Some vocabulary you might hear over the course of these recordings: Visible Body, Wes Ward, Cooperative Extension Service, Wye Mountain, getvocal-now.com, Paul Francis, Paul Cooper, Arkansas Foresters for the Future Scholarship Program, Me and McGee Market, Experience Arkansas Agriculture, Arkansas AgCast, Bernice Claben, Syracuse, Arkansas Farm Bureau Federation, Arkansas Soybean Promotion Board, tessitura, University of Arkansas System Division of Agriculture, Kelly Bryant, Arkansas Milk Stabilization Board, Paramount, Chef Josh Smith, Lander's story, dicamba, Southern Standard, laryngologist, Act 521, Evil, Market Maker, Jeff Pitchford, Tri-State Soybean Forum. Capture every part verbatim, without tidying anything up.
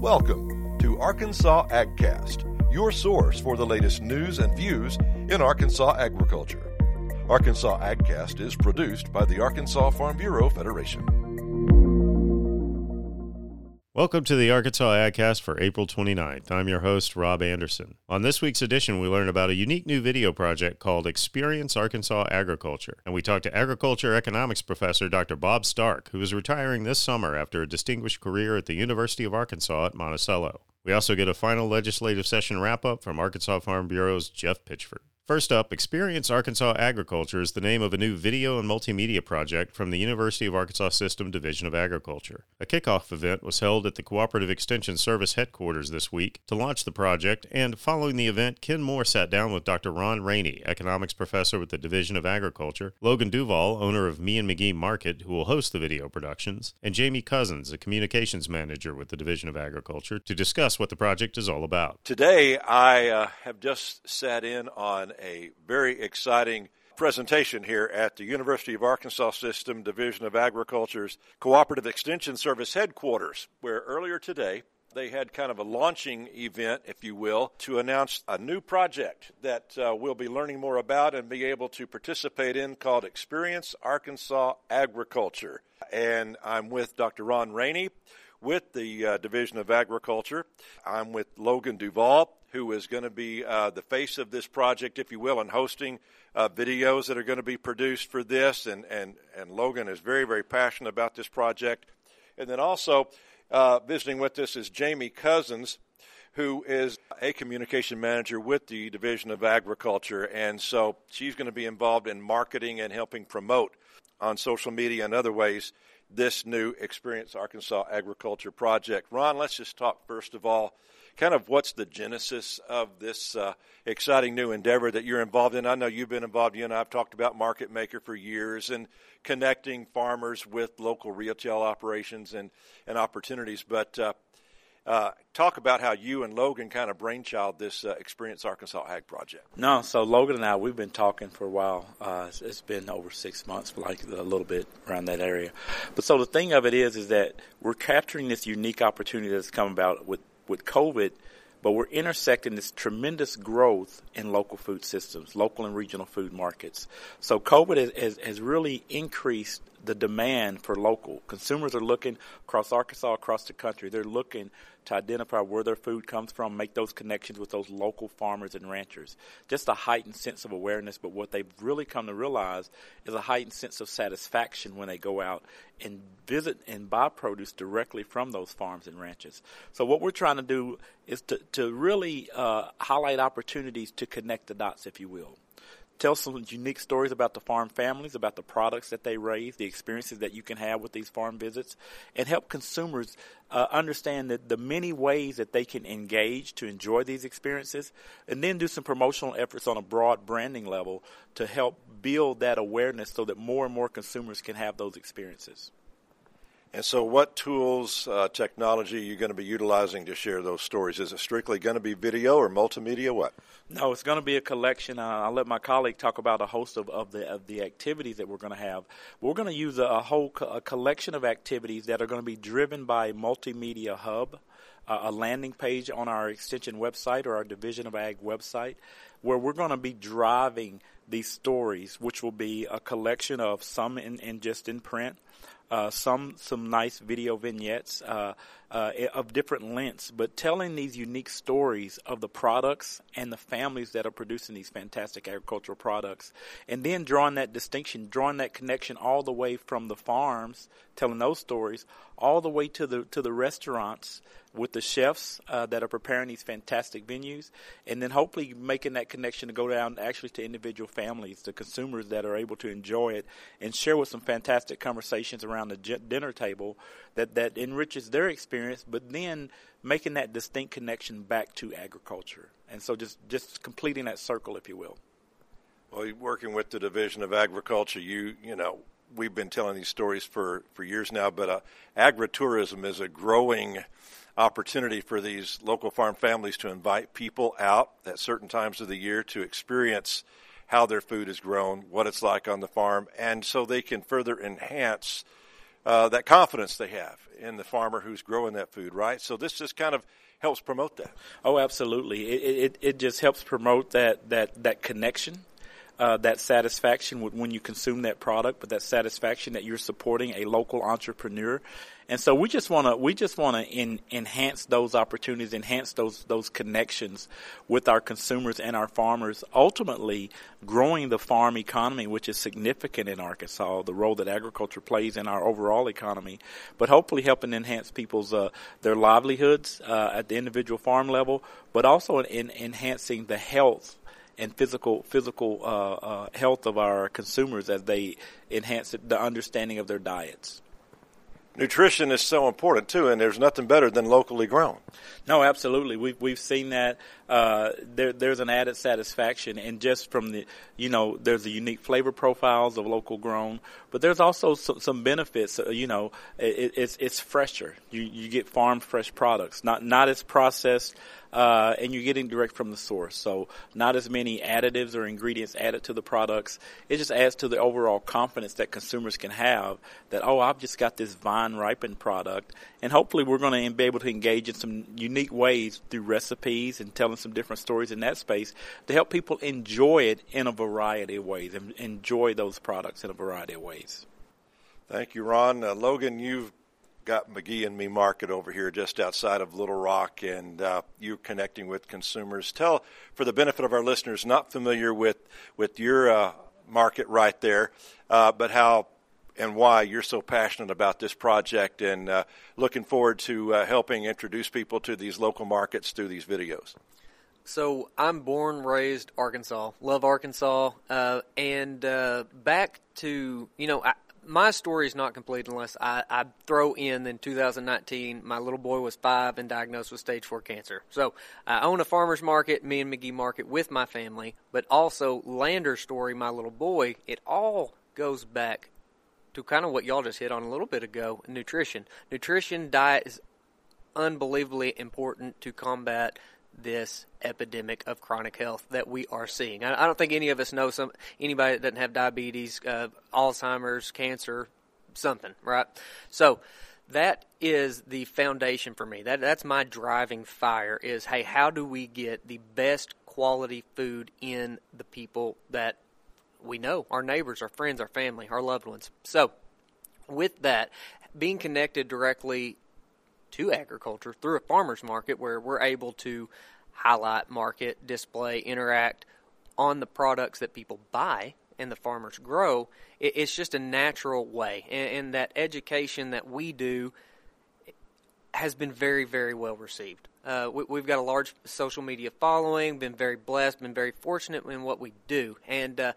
Welcome to Arkansas AgCast, your source for the latest news and views in Arkansas agriculture. Arkansas AgCast is produced by the Arkansas Farm Bureau Federation. Welcome to the Arkansas AgCast for April twenty-ninth. I'm your host, Rob Anderson. On this week's edition, we learn about a unique new video project called Experience Arkansas Agriculture, and we talk to agriculture economics professor Doctor Bob Stark, who is retiring this summer after a distinguished career at the University of Arkansas at Monticello. We also get a final legislative session wrap-up from Arkansas Farm Bureau's Jeff Pitchford. First up, Experience Arkansas Agriculture is the name of a new video and multimedia project from the University of Arkansas System Division of Agriculture. A kickoff event was held at the Cooperative Extension Service headquarters this week to launch the project, and following the event, Ken Moore sat down with Doctor Ron Rainey, economics professor with the Division of Agriculture, Logan Duval, owner of Me and McGee Market, who will host the video productions, and Jamie Cousins, a communications manager with the Division of Agriculture, to discuss what the project is all about. Today, I uh, have just sat in on a very exciting presentation here at the University of Arkansas System Division of Agriculture's Cooperative Extension Service headquarters, where earlier today they had kind of a launching event, if you will, to announce a new project that uh, we'll be learning more about and be able to participate in called Experience Arkansas Agriculture. And I'm with Doctor Ron Rainey with the uh, Division of Agriculture. I'm with Logan Duval, who is going to be uh, the face of this project, if you will, and hosting uh, videos that are going to be produced for this. And, and, and Logan is very, very passionate about this project. And then also uh, visiting with us is Jamie Cousins, who is a communication manager with the Division of Agriculture. And so she's going to be involved in marketing and helping promote on social media and other ways this new Experience Arkansas Agriculture project. Ron, let's just talk first of all, kind of what's the genesis of this uh, exciting new endeavor that you're involved in? I know you've been involved in, I've talked about Market Maker for years and connecting farmers with local retail operations and, and opportunities. But uh, uh, talk about how you and Logan kind of brainchild this uh, Experience Arkansas Ag project. No, so Logan and I, we've been talking for a while. Uh, it's, it's been over six months, like a little bit around that area. But so the thing of it is, is that we're capturing this unique opportunity that's come about with with COVID, but we're intersecting this tremendous growth in local food systems, local and regional food markets. So COVID has, has really increased the demand for local. Consumers are looking across Arkansas, across the country. They're looking to identify where their food comes from, make those connections with those local farmers and ranchers. Just a heightened sense of awareness, but what they've really come to realize is a heightened sense of satisfaction when they go out and visit and buy produce directly from those farms and ranches. So what we're trying to do is to, to really uh, highlight opportunities to connect the dots, if you will. Tell some unique stories about the farm families, about the products that they raise, the experiences that you can have with these farm visits, and help consumers uh, understand that the many ways that they can engage to enjoy these experiences, and then do some promotional efforts on a broad branding level to help build that awareness so that more and more consumers can have those experiences. And so what tools, uh, technology, are you going to be utilizing to share those stories? Is it strictly going to be video or multimedia? What? No, it's going to be a collection. Uh, I'll let my colleague talk about a host of, of, the, of the activities that we're going to have. We're going to use a, a whole co- a collection of activities that are going to be driven by a multimedia hub, uh, a landing page on our extension website or our Division of Ag website, where we're going to be driving these stories, which will be a collection of some in, in just in print, Uh, some some nice video vignettes uh, uh, of different lengths, but telling these unique stories of the products and the families that are producing these fantastic agricultural products, and then drawing that distinction, drawing that connection all the way from the farms, telling those stories, all the way to the to the restaurants with the chefs uh, that are preparing these fantastic venues, and then hopefully making that connection to go down actually to individual families, to consumers that are able to enjoy it and share with some fantastic conversations around the dinner table that, that enriches their experience, but then making that distinct connection back to agriculture. And so just, just completing that circle, if you will. Well, working with the Division of Agriculture, you you know, we've been telling these stories for, for years now, but uh, agritourism is a growing opportunity for these local farm families to invite people out at certain times of the year to experience how their food is grown, what it's like on the farm, and so they can further enhance uh, that confidence they have in the farmer who's growing that food, right? So this just kind of helps promote that. Oh, absolutely. It it, it just helps promote that, that, that connection. Uh, that satisfaction with when you consume that product, but that satisfaction that you're supporting a local entrepreneur. And so we just want to we just want to enhance those opportunities, enhance those those connections with our consumers and our farmers, ultimately growing the farm economy, which is significant in Arkansas, the role that agriculture plays in our overall economy, but hopefully helping enhance people's uh, their livelihoods uh, at the individual farm level, but also in, in enhancing the health and physical physical uh, uh, health of our consumers as they enhance the understanding of their diets. Nutrition is so important, too, and there's nothing better than locally grown. No, absolutely. We've, we've seen that. Uh, there, there's an added satisfaction, and just from the, you know, there's the unique flavor profiles of local grown, but there's also some, some benefits. Uh, you know, it, it's it's fresher. You you get farm fresh products, not not as processed, uh, and you're getting direct from the source. So not as many additives or ingredients added to the products. It just adds to the overall confidence that consumers can have that, oh, I've just got this vine ripened product, and hopefully we're going to be able to engage in some unique ways through recipes and telling some different stories in that space to help people enjoy it in a variety of ways and enjoy those products in a variety of ways. Thank you, Ron. Uh, Logan, you've got McGee and Me Market over here just outside of Little Rock, and uh, you're connecting with consumers. Tell, for the benefit of our listeners not familiar with, with your uh, market right there, uh, but how and why you're so passionate about this project, and uh, looking forward to uh, helping introduce people to these local markets through these videos. So I'm born, raised Arkansas, love Arkansas, uh, and uh, back to, you know, I, my story is not complete unless I, I throw in in two thousand nineteen, my little boy was five and diagnosed with stage four cancer. So I own a farmer's market, Me and McGee Market, with my family, but also Lander's Story, my little boy, it all goes back to kind of what y'all just hit on a little bit ago, nutrition. Nutrition, diet is unbelievably important to combat this epidemic of chronic health that we are seeing. I, I don't think any of us know some anybody that doesn't have diabetes, uh, Alzheimer's, cancer, something, right? So that is the foundation for me. That that's my driving fire is, hey, how do we get the best quality food in the people that we know, our neighbors, our friends, our family, our loved ones. So with that, being connected directly to agriculture through a farmer's market where we're able to highlight, market, display, interact on the products that people buy and the farmers grow, it's just a natural way. And that education that we do has been very, very well received. Uh, we, we've got a large social media following, been very blessed, been very fortunate in what we do. And uh,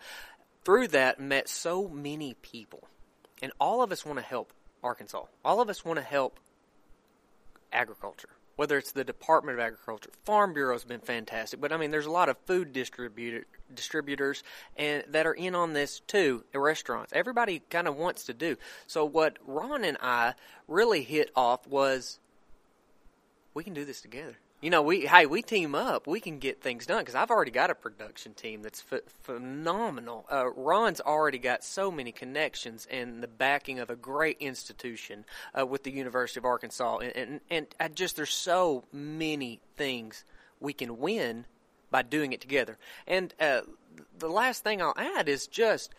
through that, met so many people. And all of us want to help Arkansas. All of us want to help agriculture, whether it's the Department of Agriculture. Farm Bureau has been fantastic. But, I mean, there's a lot of food distributor, distributors and that are in on this, too, restaurants. Everybody kind of wants to do. So what Ron and I really hit off was, we can do this together. You know, we hey, we team up. We can get things done because I've already got a production team that's ph- phenomenal. Uh, Ron's already got so many connections and the backing of a great institution uh, with the University of Arkansas. And, and, and I just there's so many things we can win by doing it together. And uh, the last thing I'll add is just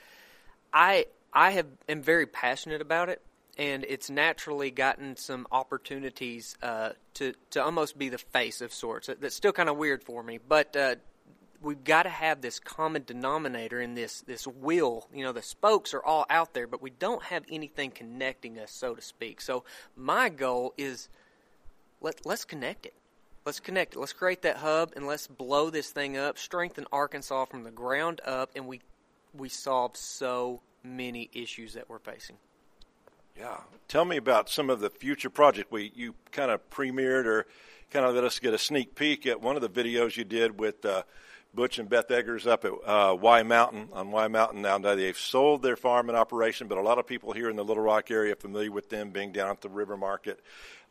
I, I have, am very passionate about it. And it's naturally gotten some opportunities uh, to, to almost be the face of sorts. That's still kind of weird for me. But uh, we've got to have this common denominator and this, this will. You know, the spokes are all out there, but we don't have anything connecting us, so to speak. So my goal is let, let's connect it. Let's connect it. Let's create that hub, and let's blow this thing up, strengthen Arkansas from the ground up, and we we solve so many issues that we're facing. Yeah. Tell me about some of the future projects. We, you kind of premiered or kind of let us get a sneak peek at one of the videos you did with uh, Butch and Beth Eggers up at uh, Wye Mountain, on Wye Mountain. Now, now they've sold their farm and operation, but a lot of people here in the Little Rock area are familiar with them being down at the river market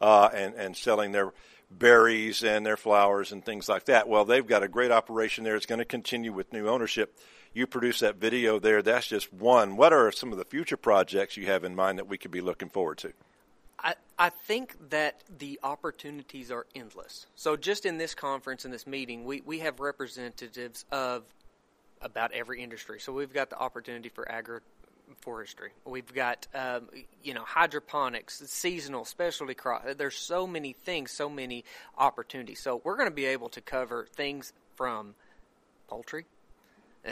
uh, and, and selling their berries and their flowers and things like that. Well, they've got a great operation there. It's going to continue with new ownership. You produced that video there. That's just one. What are some of the future projects you have in mind that we could be looking forward to? I, I think that the opportunities are endless. So just in this conference, in this meeting, we, we have representatives of about every industry. So we've got the opportunity for agroforestry. We've got, um, you know, hydroponics, seasonal, specialty crop. There's so many things, so many opportunities. So we're going to be able to cover things from poultry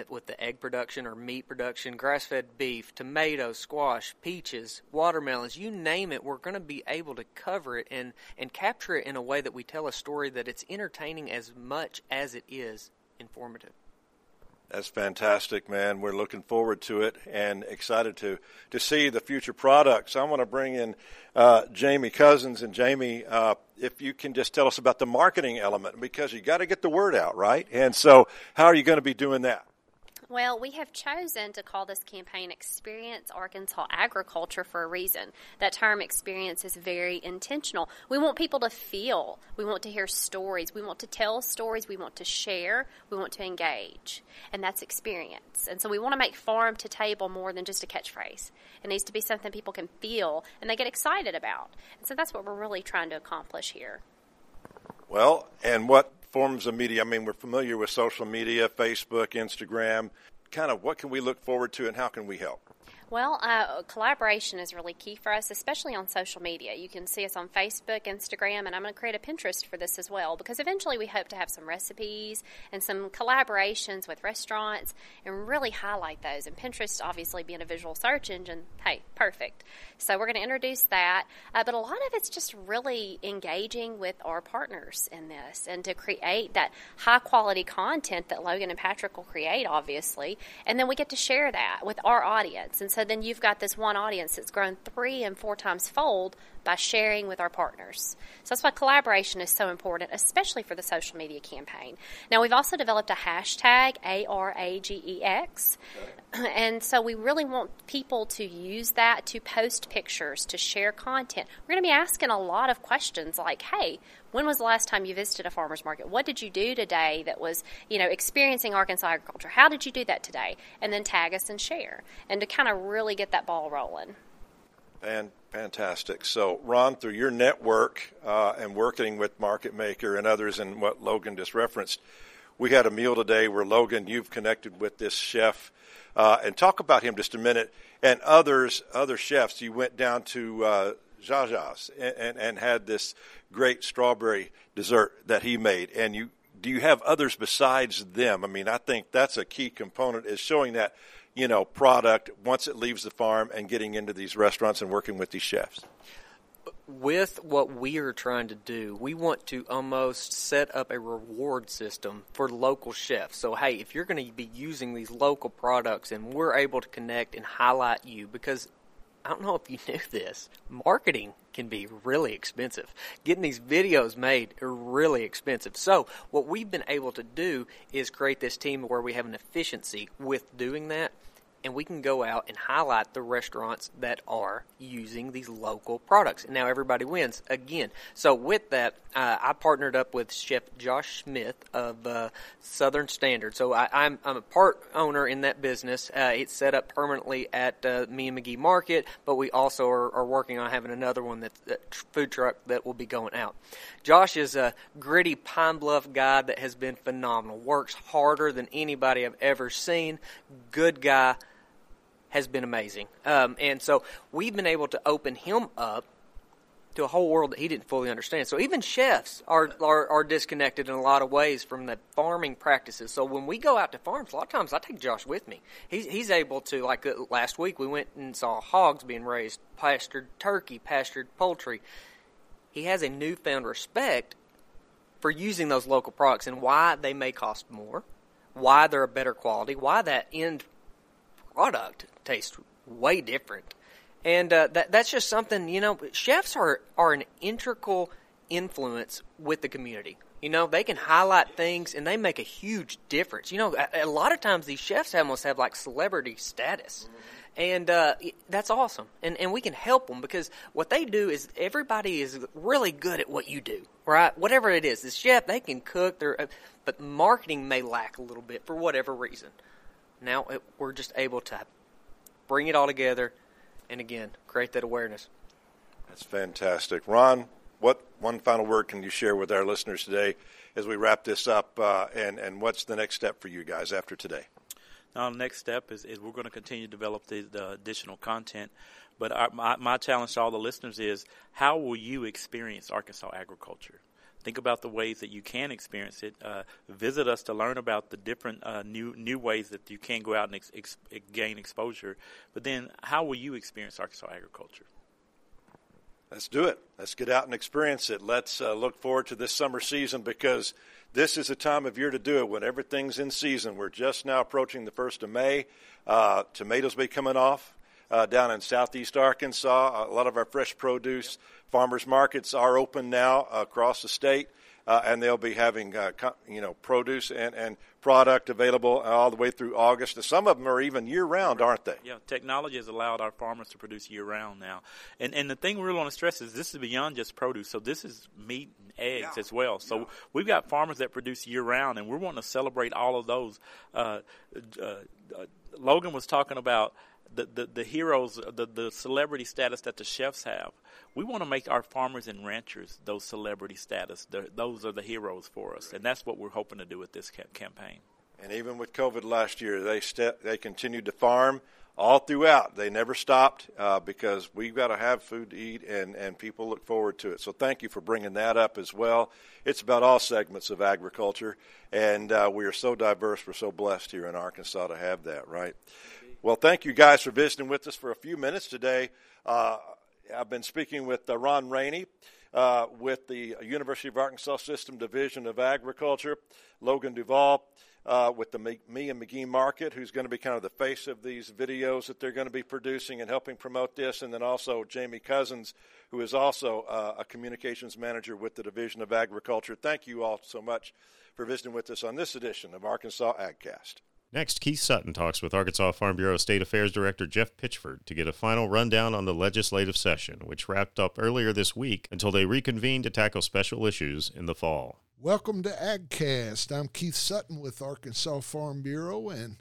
with the egg production or meat production, grass-fed beef, tomatoes, squash, peaches, watermelons, you name it, we're going to be able to cover it and, and capture it in a way that we tell a story that it's entertaining as much as it is informative. That's fantastic, man. We're looking forward to it and excited to, to see the future products. I want to bring in uh, Jamie Cousins. And, Jamie, uh, if you can just tell us about the marketing element, because you got to get the word out, right? And so how are you going to be doing that? Well, we have chosen to call this campaign Experience Arkansas Agriculture for a reason. That term experience is very intentional. We want people to feel. We want to hear stories. We want to tell stories. We want to share. We want to engage. And that's experience. And so we want to make farm to table more than just a catchphrase. It needs to be something people can feel and they get excited about. And so that's what we're really trying to accomplish here. Well, and what forms of media, I mean, we're familiar with social media, Facebook, Instagram. Kind of what can we look forward to and how can we help? Well, uh, collaboration is really key for us, especially on social media. You can see us on Facebook, Instagram, and I'm going to create a Pinterest for this as well, because eventually we hope to have some recipes and some collaborations with restaurants and really highlight those. And Pinterest, obviously, being a visual search engine, hey, perfect. So we're going to introduce that. Uh, but a lot of it's just really engaging with our partners in this and to create that high-quality content that Logan and Patrick will create, obviously. And then we get to share that with our audience. And so So then you've got this one audience that's grown three and four times fold by sharing with our partners. So that's why collaboration is so important, especially for the social media campaign. Now, we've also developed a hashtag, A R A G E X, and so we really want people to use that to post pictures, to share content. We're going to be asking a lot of questions like, hey, when was the last time you visited a farmer's market? What did you do today that was, you know, experiencing Arkansas agriculture? How did you do that today? And then tag us and share, and to kind of really get that ball rolling. And fantastic. So, Ron, through your network uh, and working with Market Maker and others and what Logan just referenced, we had a meal today where, Logan, you've connected with this chef. Uh, and talk about him just a minute. And others, other chefs, you went down to uh, Zsa Zsa's and, and, and had this great strawberry dessert that he made. And you do you have others besides them? I mean, I think that's a key component, is showing that, you know, product once it leaves the farm and getting into these restaurants and working with these chefs. With what we are trying to do, we want to almost set up a reward system for local chefs. So, hey, if you're going to be using these local products and we're able to connect and highlight you, because I don't know if you knew this, marketing can be really expensive. Getting these videos made are really expensive. So what we've been able to do is create this team where we have an efficiency with doing that. And we can go out and highlight the restaurants that are using these local products. And now everybody wins again. So with that, uh, I partnered up with Chef Josh Smith of uh, Southern Standard. So I, I'm, I'm a part owner in that business. Uh, it's set up permanently at uh, Me and McGee Market, but we also are, are working on having another one, that's a food truck that will be going out. Josh is a gritty Pine Bluff guy that has been phenomenal, works harder than anybody I've ever seen, good guy. Has been amazing. Um, and so we've been able to open him up to a whole world that he didn't fully understand. So even chefs are, are are disconnected in a lot of ways from the farming practices. So when we go out to farms, a lot of times I take Josh with me. He's, he's able to, like uh, last week, we went and saw hogs being raised, pastured turkey, pastured poultry. He has a newfound respect for using those local products and why they may cost more, why they're a better quality, why that end product tastes way different. And uh, that that's just something, you know, chefs are, are an integral influence with the community. You know, they can highlight things and they make a huge difference. You know, a, a lot of times these chefs almost have like celebrity status. Mm-hmm. And uh, that's awesome. And, and we can help them, because what they do is everybody is really good at what you do, right? Whatever it is, the chef, they can cook, their, but marketing may lack a little bit for whatever reason. now it, we're just able to bring it all together and, again, create that awareness. That's fantastic. Ron, what one final word can you share with our listeners today as we wrap this up, uh, and, and what's the next step for you guys after today? Now, the next step is, is we're going to continue to develop the, the additional content. But our, my, my challenge to all the listeners is, how will you experience Arkansas agriculture? Think about the ways that you can experience it. Uh, visit us to learn about the different uh, new new ways that you can go out and ex, ex, gain exposure. But then, how will you experience Arkansas agriculture? Let's do it. Let's get out and experience it. Let's uh, look forward to this summer season, because this is the time of year to do it when everything's in season. We're just now approaching the first of May. Uh, tomatoes will be coming off uh, down in southeast Arkansas. A lot of our fresh produce farmers markets are open now uh, across the state, uh, and they'll be having uh, co- you know produce and, and product available all the way through August. And some of them are even year-round, aren't they? Yeah, technology has allowed our farmers to produce year-round now. And and the thing we really want to stress is this is beyond just produce. So this is meat and eggs yeah. as well. So yeah. we've got farmers that produce year-round, and we're wanting to celebrate all of those. Uh, uh, uh, Logan was talking about the, the, the heroes, the, the celebrity status that the chefs have. We want to make our farmers and ranchers those celebrity status. They're, those are the heroes for us, and that's what we're hoping to do with this camp- campaign. And even with COVID last year, they ste- they continued to farm all throughout. They never stopped uh, because we've got to have food to eat, and, and people look forward to it. So thank you for bringing that up as well. It's about all segments of agriculture, and uh, we are so diverse. We're so blessed here in Arkansas to have that, right? Well, thank you guys for visiting with us for a few minutes today. Uh, I've been speaking with uh, Ron Rainey uh, with the University of Arkansas System Division of Agriculture, Logan Duvall uh, with the Me-, Me and McGee Market, who's going to be kind of the face of these videos that they're going to be producing and helping promote this, and then also Jamie Cousins, who is also uh, a communications manager with the Division of Agriculture. Thank you all so much for visiting with us on this edition of Arkansas AgCast. Next, Keith Sutton talks with Arkansas Farm Bureau State Affairs Director Jeff Pitchford to get a final rundown on the legislative session, which wrapped up earlier this week until they reconvened to tackle special issues in the fall. Welcome to AgCast. I'm Keith Sutton with Arkansas Farm Bureau, and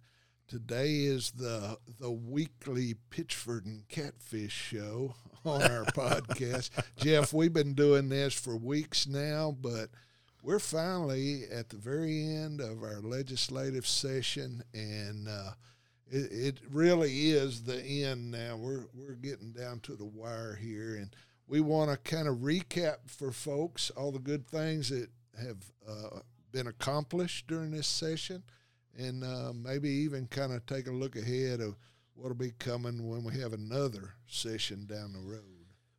today is the the weekly Pitchford and Catfish show on our podcast. Jeff, we've been doing this for weeks now, but we're finally at the very end of our legislative session, and uh, it, it really is the end now. We're we're getting down to the wire here, and we want to kind of recap for folks all the good things that have uh, been accomplished during this session, and uh, maybe even kind of take a look ahead of what will be coming when we have another session down the road.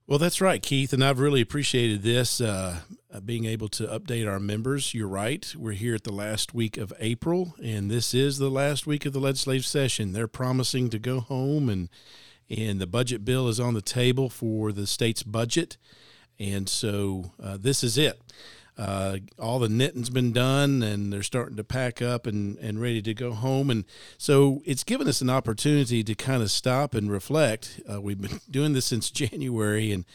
Well, that's right, Keith, and I've really appreciated this, uh, being able to update our members. You're right. We're here at the last week of April, and this is the last week of the legislative session. They're promising to go home, and and the budget bill is on the table for the state's budget, and so uh, this is it. Uh, all the knitting's been done, and they're starting to pack up and, and ready to go home. And so it's given us an opportunity to kind of stop and reflect. Uh, we've been doing this since January, and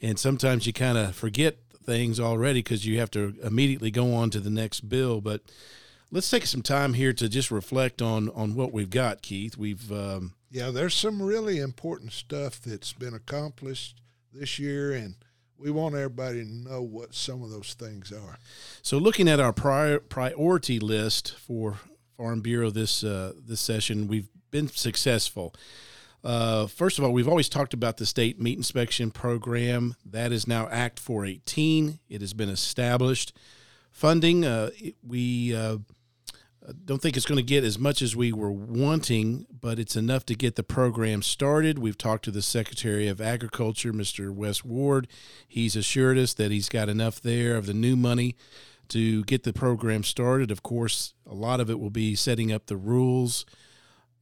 and sometimes you kind of forget things already because you have to immediately go on to the next bill. But let's take some time here to just reflect on, on what we've got, Keith. We've um, yeah, there's some really important stuff that's been accomplished this year, and we want everybody to know what some of those things are. So looking at our prior priority list for Farm Bureau this uh, this session, we've been successful. Uh, first of all, we've always talked about the state meat inspection program. That is now Act four eighteen. It has been established. Funding, uh, we uh, don't think it's going to get as much as we were wanting, but it's enough to get the program started. We've talked to the Secretary of Agriculture, Mister Wes Ward. He's assured us that he's got enough there of the new money to get the program started. Of course, a lot of it will be setting up the rules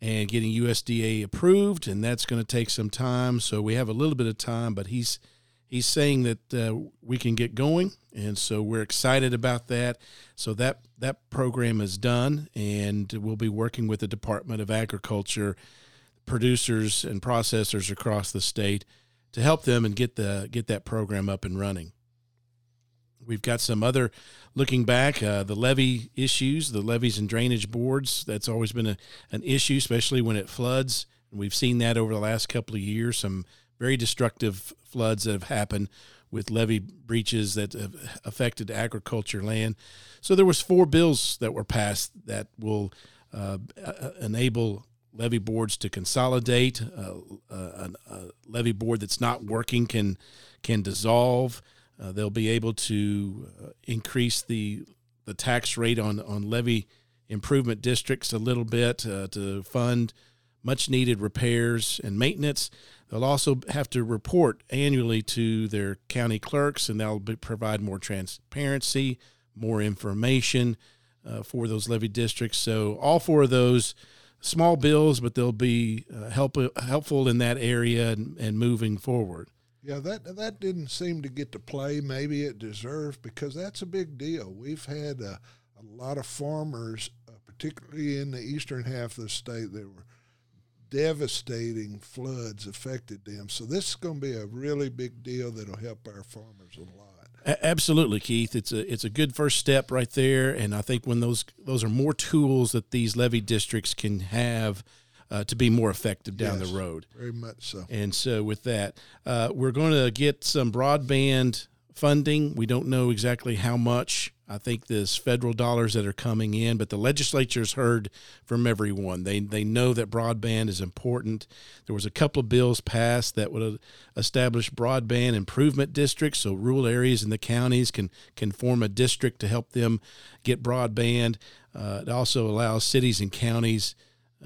and getting U S D A approved, and that's going to take some time. So we have a little bit of time, but he's he's saying that uh, we can get going. And so we're excited about that. So that that program is done, and we'll be working with the Department of Agriculture, producers and processors across the state to help them and get the get that program up and running. We've got some other, looking back, uh, the levee issues, the levees and drainage boards. That's always been a, an issue, especially when it floods. And we've seen that over the last couple of years, some very destructive floods that have happened with levee breaches that have affected agriculture land. So there was four bills that were passed that will uh, enable levee boards to consolidate. Uh, a, a levee board that's not working can can dissolve. Uh, they'll be able to uh, increase the the tax rate on, on levee improvement districts a little bit uh, to fund much-needed repairs and maintenance. They'll also have to report annually to their county clerks, and that'll be, provide more transparency, more information uh, for those levee districts. So all four of those small bills, but they'll be uh, help, helpful in that area and, and moving forward. Yeah, that that didn't seem to get to play. Maybe it deserved, because that's a big deal. We've had a, a lot of farmers, uh, particularly in the eastern half of the state, that were devastating floods affected them. So this is going to be a really big deal that'll help our farmers a lot. A- absolutely, Keith. It's a it's a good first step right there, and I think when those those are more tools that these levee districts can have. Uh, to be more effective down yes, the road. Very much so. And so with that, uh, we're going to get some broadband funding. We don't know exactly how much. I think there's federal dollars that are coming in, but the legislature's heard from everyone. They they know that broadband is important. There was a couple of bills passed that would establish broadband improvement districts, so rural areas in the counties can, can form a district to help them get broadband. Uh, it also allows cities and counties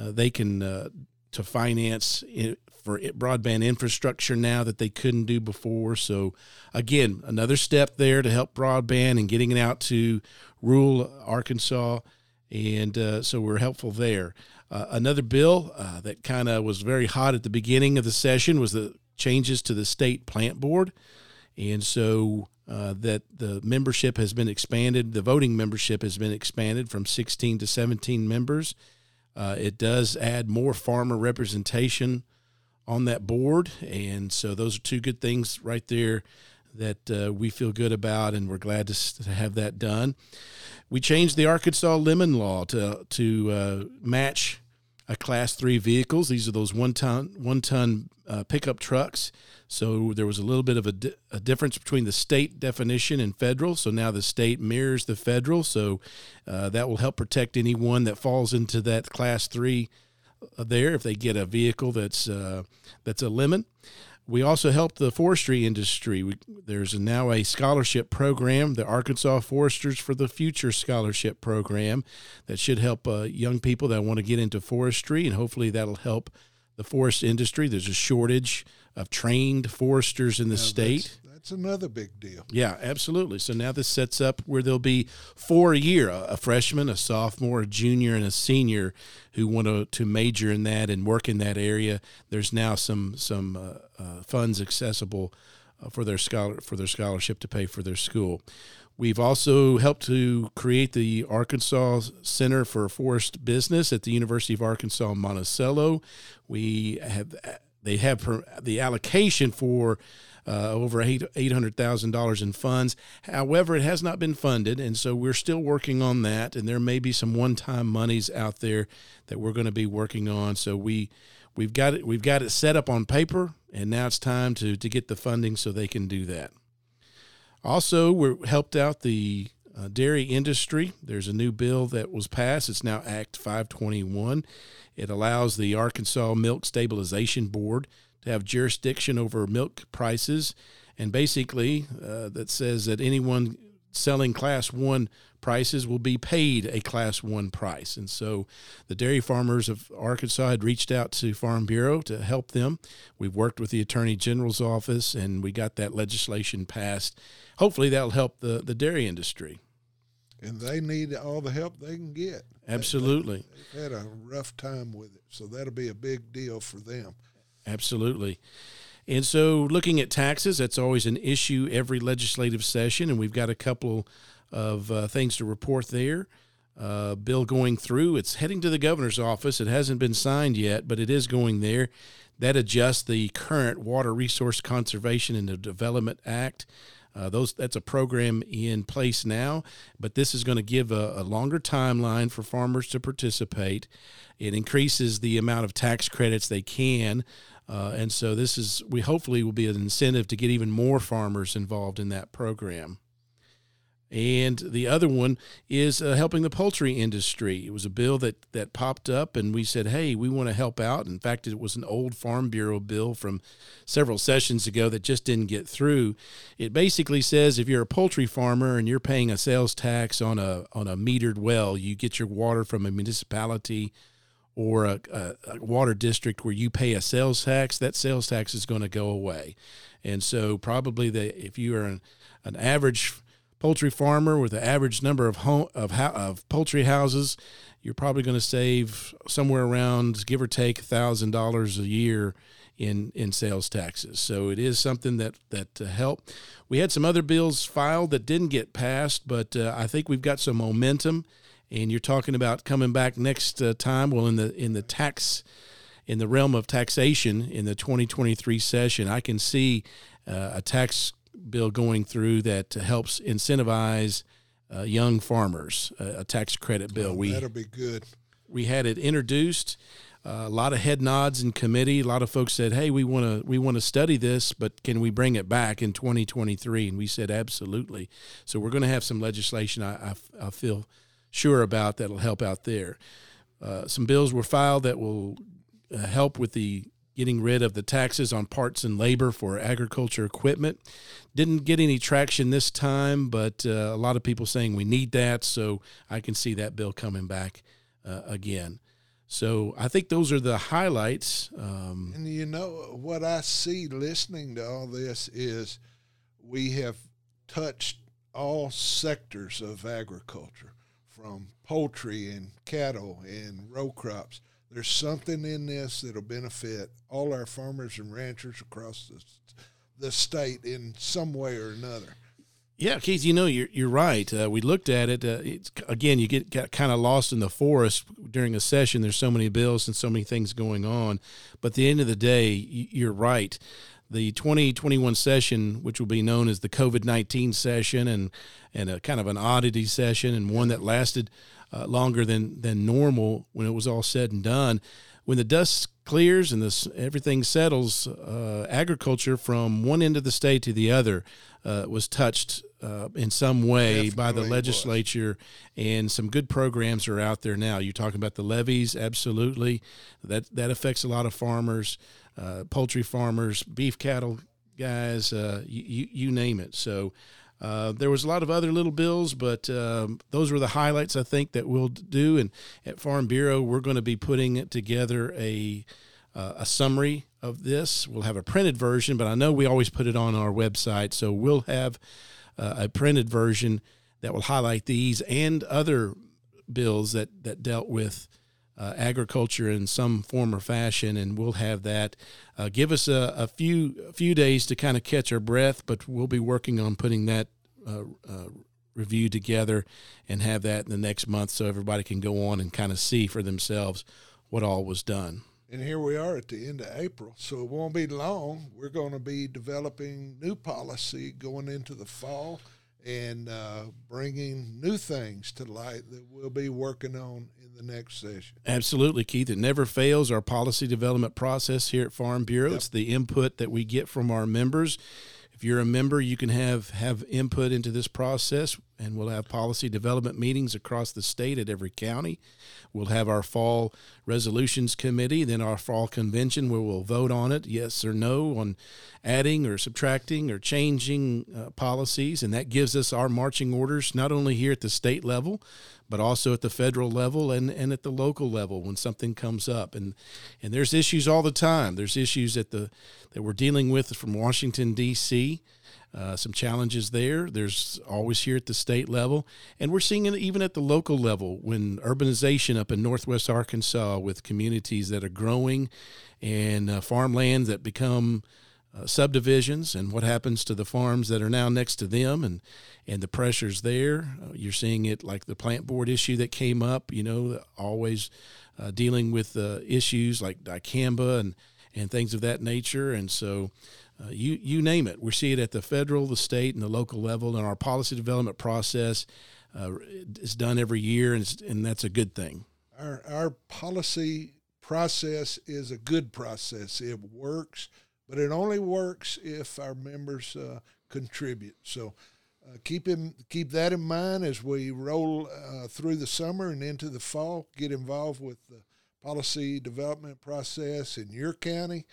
Uh, they can uh, to finance it for it broadband infrastructure now that they couldn't do before. So, again, another step there to help broadband and getting it out to rural Arkansas. And uh, so we're helpful there. Uh, another bill uh, that kind of was very hot at the beginning of the session was the changes to the state plant board. And so uh, that the membership has been expanded. The voting membership has been expanded from sixteen to seventeen members. Uh, it does add more farmer representation on that board, and so those are two good things right there that uh, we feel good about, and we're glad to, to have that done. We changed the Arkansas lemon law to to uh, match a Class three vehicles. These are those one-ton one-ton uh, pickup trucks. So there was a little bit of a, di- a difference between the state definition and federal. So now the state mirrors the federal. So uh, that will help protect anyone that falls into that Class three uh, there if they get a vehicle that's uh, that's a lemon. We also help the forestry industry. We, there's now a scholarship program, the Arkansas Foresters for the Future Scholarship Program, that should help uh, young people that want to get into forestry, and hopefully that'll help the forest industry. There's a shortage of trained foresters in the now state. That's, that's another big deal. Yeah, absolutely. So now this sets up where there'll be four a year, a, a freshman, a sophomore, a junior, and a senior who want to, to major in that and work in that area. There's now some some uh, Uh, funds accessible uh, for their scholar for their scholarship to pay for their school. We've also helped to create the Arkansas Center for Forest Business at the University of Arkansas Monticello. We have they have per, the allocation for uh, over eight eight hundred thousand dollars in funds. However, it has not been funded, and so we're still working on that. And there may be some one time monies out there that we're going to be working on. So we. We've got it. We've got it set up on paper, and now it's time to, to get the funding so they can do that. Also, we helped out the uh, dairy industry. There's a new bill that was passed. It's now Act five twenty-one. It allows the Arkansas Milk Stabilization Board to have jurisdiction over milk prices, and basically uh, that says that anyone selling Class one prices will be paid a Class one price. And so the dairy farmers of Arkansas had reached out to Farm Bureau to help them. We've worked with the Attorney General's office, and we got that legislation passed. Hopefully that'll help the, the dairy industry. And they need all the help they can get. Absolutely. They, they've had a rough time with it, so that'll be a big deal for them. Absolutely. And so looking at taxes, that's always an issue every legislative session, and we've got a couple of uh, things to report there. Uh, bill going through. It's heading to the governor's office. It hasn't been signed yet, but it is going there. That adjusts the current Water Resource Conservation and Development Act Uh, those that's a program in place now, but this is going to give a, a longer timeline for farmers to participate. It increases the amount of tax credits they can. Uh, and so this is, we hopefully will be an incentive to get even more farmers involved in that program. And the other one is uh, helping the poultry industry. It was a bill that, that popped up, and we said, hey, we want to help out. In fact, it was an old Farm Bureau bill from several sessions ago that just didn't get through. It basically says if you're a poultry farmer and you're paying a sales tax on a on a metered well, you get your water from a municipality or a, a, a water district where you pay a sales tax, that sales tax is going to go away. And so probably the, if you are an, an average poultry farmer with an average number of home, of of poultry houses, you're probably going to save somewhere around, give or take, one thousand dollars a year in in sales taxes. So it is something that that to help. We had some other bills filed that didn't get passed, but uh, I think we've got some momentum. And you're talking about coming back next uh, time. Well, in the in the tax in the realm of taxation in the twenty twenty-three session, I can see uh, a tax bill going through that helps incentivize uh, young farmers, uh, a tax credit bill. We, that'll be good. We had it introduced, uh, a lot of head nods in committee. A lot of folks said, hey, we want to we want to study this, but can we bring it back in twenty twenty-three? And we said, absolutely. So we're going to have some legislation I, I, I feel sure about that will help out there. Uh, some bills were filed that will uh, help with the getting rid of the taxes on parts and labor for agriculture equipment. Didn't get any traction this time, but uh, a lot of people saying we need that, so I can see that bill coming back uh, again. So I think those are the highlights. Um, and you know, what I see listening to all this is we have touched all sectors of agriculture, from poultry and cattle and row crops. There's something in this that'll benefit all our farmers and ranchers across the, the state in some way or another. Yeah, Keith, you know, you're you're right. Uh, we looked at it. Uh, it's, again, you get, get kind of lost in the forest during a session. There's so many bills and so many things going on. But at the end of the day, you're right. The twenty twenty-one session, which will be known as the COVID nineteen session and, and a kind of an oddity session and one that lasted Uh, longer than, than normal when it was all said and done. When the dust clears and this, everything settles, uh, agriculture from one end of the state to the other uh, was touched uh, in some way. Definitely by the legislature, was. And some good programs are out there now. You're talking about the levies, absolutely. That, that affects a lot of farmers, uh, poultry farmers, beef cattle guys, uh, you, you name it. So Uh, there was a lot of other little bills, but um, those were the highlights, I think, that we'll do. And at Farm Bureau, we're going to be putting together a uh, a summary of this. We'll have a printed version, but I know we always put it on our website. So we'll have uh, a printed version that will highlight these and other bills that, that dealt with Uh, agriculture in some form or fashion, and we'll have that. Uh, give us a, a few a few days to kind of catch our breath, but we'll be working on putting that uh, uh, review together and have that in the next month so everybody can go on and kind of see for themselves what all was done. And here we are at the end of April, so it won't be long. We're going to be developing new policy going into the fall and uh, bringing new things to light that we'll be working on in the next session. Absolutely, Keith. It never fails our policy development process here at Farm Bureau. Yep. It's the input that we get from our members. If you're a member, you can have, have input into this process, and we'll have policy development meetings across the state at every county. We'll have our fall resolutions committee, then our fall convention where we'll vote on it, yes or no, on adding or subtracting or changing uh, policies, and that gives us our marching orders not only here at the state level, but also at the federal level and, and at the local level when something comes up. And and there's issues all the time. There's issues at the that we're dealing with from Washington, D C, uh, some challenges there. There's always here at the state level. And we're seeing it even at the local level when urbanization up in northwest Arkansas with communities that are growing and uh, farmland that become Uh, subdivisions and what happens to the farms that are now next to them and, and the pressures there. Uh, you're seeing it like the plant board issue that came up, you know, always uh, dealing with uh, issues like dicamba and, and things of that nature. And so Uh, you you name it. We see it at the federal, the state, and the local level, and our policy development process uh, is done every year, and it's, and that's a good thing. Our our policy process is a good process. It works, but it only works if our members uh, contribute. So uh, keep in, keep that in mind as we roll uh, through the summer and into the fall. Get involved with the policy development process in your county.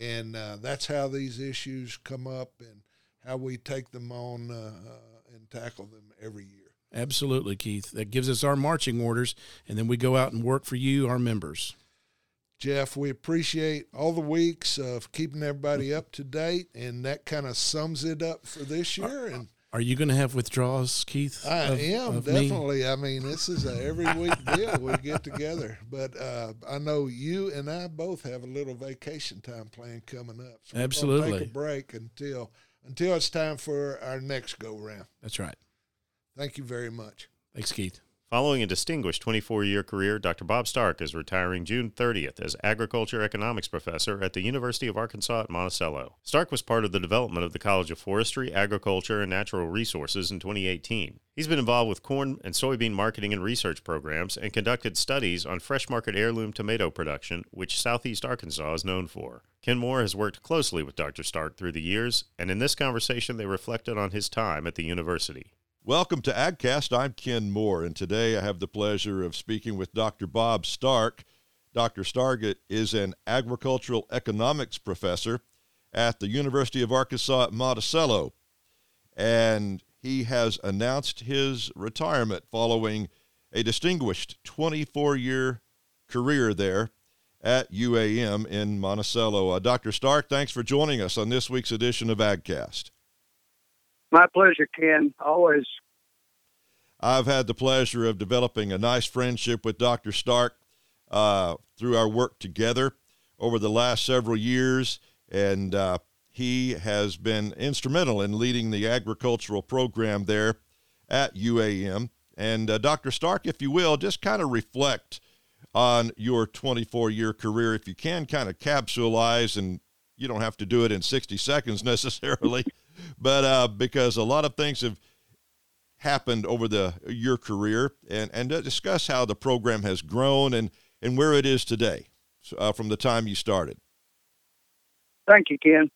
And uh, that's how these issues come up and how we take them on uh, uh, and tackle them every year. Absolutely, Keith. That gives us our marching orders, and then we go out and work for you, our members. Jeff, we appreciate all the weeks of keeping everybody up to date, and that kind of sums it up for this year. And are you going to have withdrawals, Keith? I of, am, of definitely. Me? I mean, this is an every-week deal. We get together. But uh, I know you and I both have a little vacation time plan coming up. So absolutely. We're going to take a break until, until it's time for our next go-round. That's right. Thank you very much. Thanks, Keith. Following a distinguished twenty-four-year career, Doctor Bob Stark is retiring June thirtieth as Agriculture Economics Professor at the University of Arkansas at Monticello. Stark was part of the development of the College of Forestry, Agriculture, and Natural Resources in twenty eighteen. He's been involved with corn and soybean marketing and research programs and conducted studies on fresh market heirloom tomato production, which Southeast Arkansas is known for. Ken Moore has worked closely with Doctor Stark through the years, and in this conversation they reflected on his time at the university. Welcome to AgCast. I'm Ken Moore, and today I have the pleasure of speaking with Doctor Bob Stark. Doctor Stark is an agricultural economics professor at the University of Arkansas at Monticello, and he has announced his retirement following a distinguished twenty-four-year career there at U A M in Monticello. Uh, Doctor Stark, thanks for joining us on this week's edition of AgCast. My pleasure, Ken, always. I've had the pleasure of developing a nice friendship with Doctor Stark uh, through our work together over the last several years, and uh, he has been instrumental in leading the agricultural program there at U A M. And uh, Doctor Stark, if you will, just kind of reflect on your twenty-four-year career. If you can kind of capsulize, and you don't have to do it in sixty seconds necessarily, But uh, because a lot of things have happened over the your career, and, and discuss how the program has grown and, and where it is today uh, from the time you started. Thank you, Ken.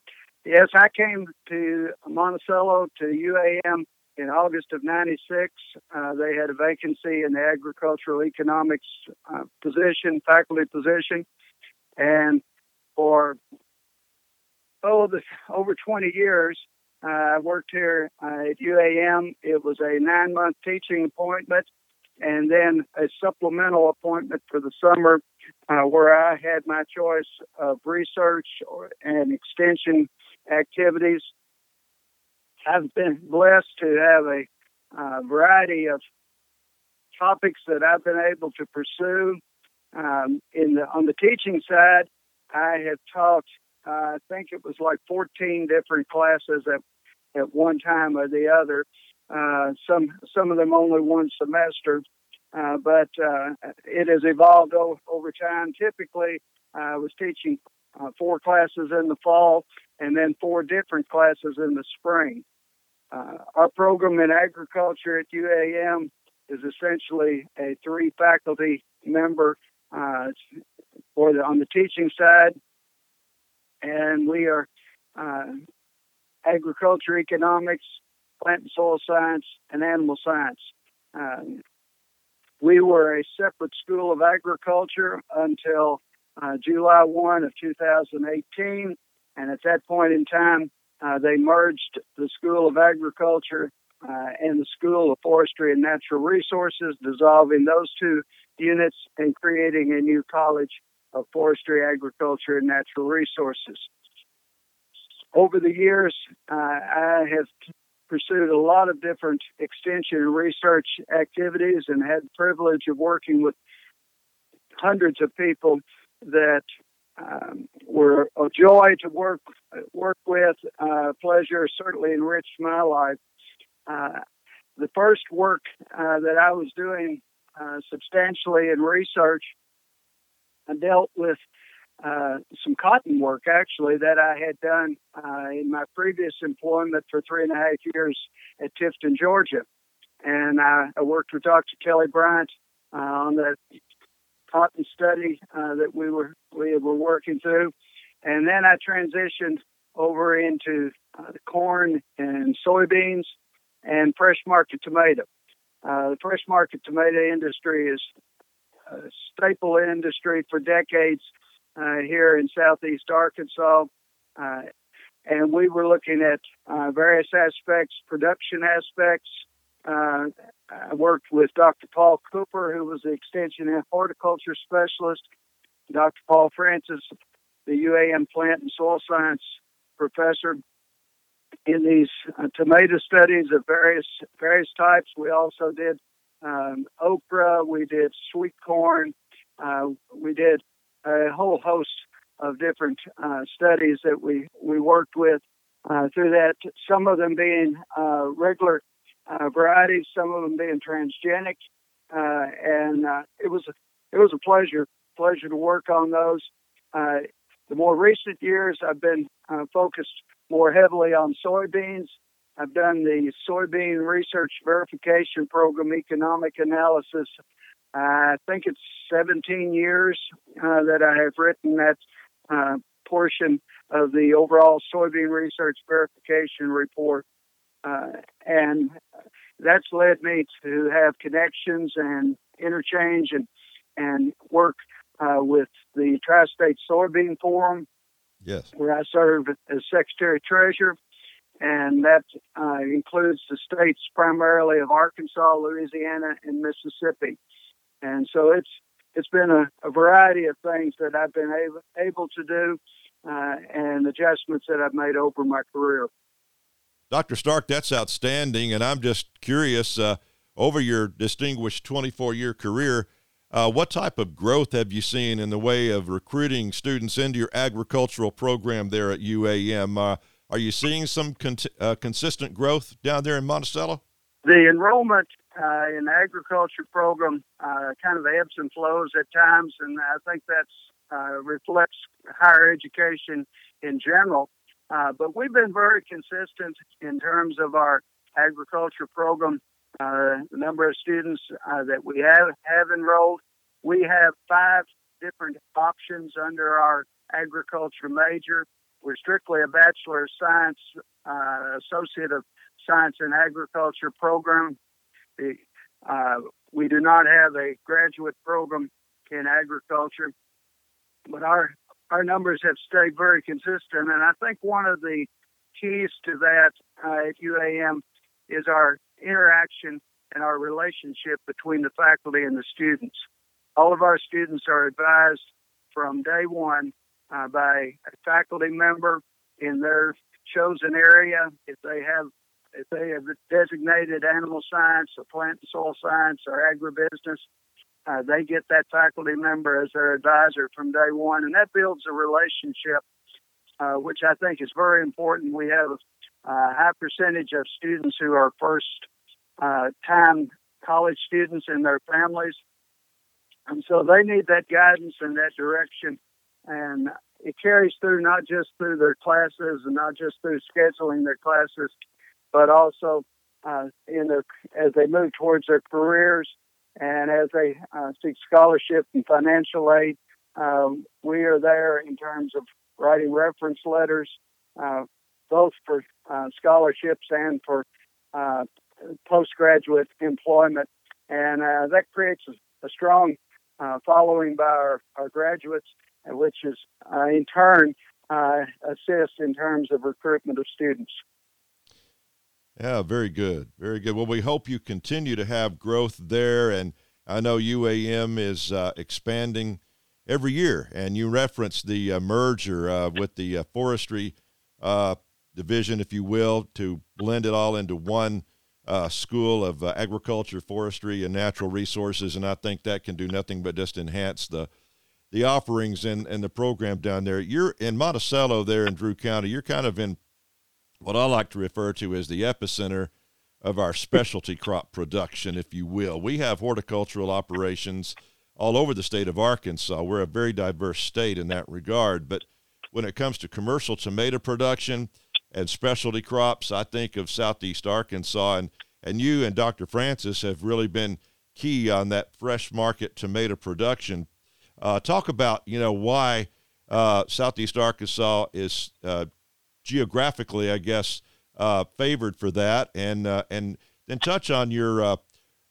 Yes, I came to Monticello, to U A M, in August of ninety-six. Uh, they had a vacancy in the agricultural economics uh, position, faculty position, and for oh, the, over twenty years, Uh, I worked here uh, at U A M. It was a nine-month teaching appointment and then a supplemental appointment for the summer uh, where I had my choice of research or, and extension activities. I've been blessed to have a uh, variety of topics that I've been able to pursue. Um, in the, on the teaching side, I have taught Uh, I think it was like fourteen different classes at, at one time or the other. Uh, some some of them only one semester, uh, but uh, it has evolved o- over time. Typically, uh, I was teaching uh, four classes in the fall and then four different classes in the spring. Uh, our program in agriculture at U A M is essentially a three-faculty member uh, for the, on the teaching side. And we are uh, agriculture, economics, plant and soil science, and animal science. Uh, we were a separate school of agriculture until uh, July first of two thousand eighteen. And at that point in time, uh, they merged the School of Agriculture uh, and the School of Forestry and Natural Resources, dissolving those two units and creating a new college of Forestry, Agriculture, and Natural Resources. Over the years, uh, I have pursued a lot of different extension and research activities and had the privilege of working with hundreds of people that um, were a joy to work work with. Uh, pleasure certainly enriched my life. Uh, the first work uh, that I was doing uh, substantially in research, I dealt with uh, some cotton work, actually, that I had done uh, in my previous employment for three and a half years at Tifton, Georgia. And I, I worked with Doctor Kelly Bryant uh, on that cotton study uh, that we were we were working through. And then I transitioned over into uh, the corn and soybeans and fresh market tomato. Uh, the fresh market tomato industry is a staple industry for decades uh, here in southeast Arkansas. Uh, and we were looking at uh, various aspects, production aspects. Uh, I worked with Doctor Paul Cooper, who was the Extension and Horticulture Specialist, Doctor Paul Francis, the U A M Plant and Soil Science Professor, in these uh, tomato studies of various various types. We also did um, okra, we did sweet corn, uh, we did a whole host of different uh, studies that we, we worked with uh, through that, some of them being uh, regular uh, varieties, some of them being transgenic, uh, and uh, it was it was a pleasure, pleasure to work on those. Uh, the more recent years, I've been uh, focused more heavily on soybeans. I've done the Soybean Research Verification Program economic analysis. Uh, I think it's seventeen years uh, that I have written that uh, portion of the overall Soybean Research Verification Report. Uh, and that's led me to have connections and interchange and, and work uh, with the Tri-State Soybean Forum. Yes. Where I serve as Secretary Treasurer, and that uh, includes the states primarily of Arkansas, Louisiana, and Mississippi. And so it's it's been a, a variety of things that I've been able, able to do uh, and adjustments that I've made over my career. Doctor Stark, that's outstanding, and I'm just curious, uh, over your distinguished twenty-four-year career, Uh, what type of growth have you seen in the way of recruiting students into your agricultural program there at U A M? Uh, are you seeing some con- uh, consistent growth down there in Monticello? The enrollment uh, in the agriculture program uh, kind of ebbs and flows at times, and I think that uh, reflects higher education in general. Uh, but we've been very consistent in terms of our agriculture program. Uh, the number of students uh, that we have, have enrolled. We have five different options under our agriculture major. We're strictly a Bachelor of Science, uh, Associate of Science in Agriculture program. The, uh, we do not have a graduate program in agriculture, but our, our numbers have stayed very consistent. And I think one of the keys to that uh, at U A M is our interaction and our relationship between the faculty and the students. All of our students are advised from day one uh, by a faculty member in their chosen area. If they have if they have designated animal science or plant and soil science or agribusiness, uh, they get that faculty member as their advisor from day one, and that builds a relationship, uh, which I think is very important. We have a A uh, high percentage of students who are first-time uh, college students and their families. And so they need that guidance and that direction. And it carries through not just through their classes and not just through scheduling their classes, but also uh, in their, as they move towards their careers and as they uh, seek scholarship and financial aid. Um, we are there in terms of writing reference letters, uh, both for uh, scholarships and for uh, postgraduate employment. And uh, that creates a, a strong uh, following by our, our graduates, which is uh, in turn uh, assist in terms of recruitment of students. Yeah, very good, very good. Well, we hope you continue to have growth there. And I know U A M is uh, expanding every year. And you referenced the uh, merger uh, with the uh, forestry uh division, if you will, to blend it all into one uh, school of uh, agriculture, forestry, and natural resources. And I think that can do nothing but just enhance the the offerings and, and the program down there. You're in Monticello there in Drew County. You're kind of in what I like to refer to as the epicenter of our specialty crop production, if you will. We have horticultural operations all over the state of Arkansas. We're a very diverse state in that regard. But when it comes to commercial tomato production and specialty crops, I think of Southeast Arkansas. And, and you and Doctor Francis have really been key on that fresh market tomato production. Uh, talk about, you know, why uh, Southeast Arkansas is uh, geographically, I guess, uh, favored for that, and uh, and then touch on your uh,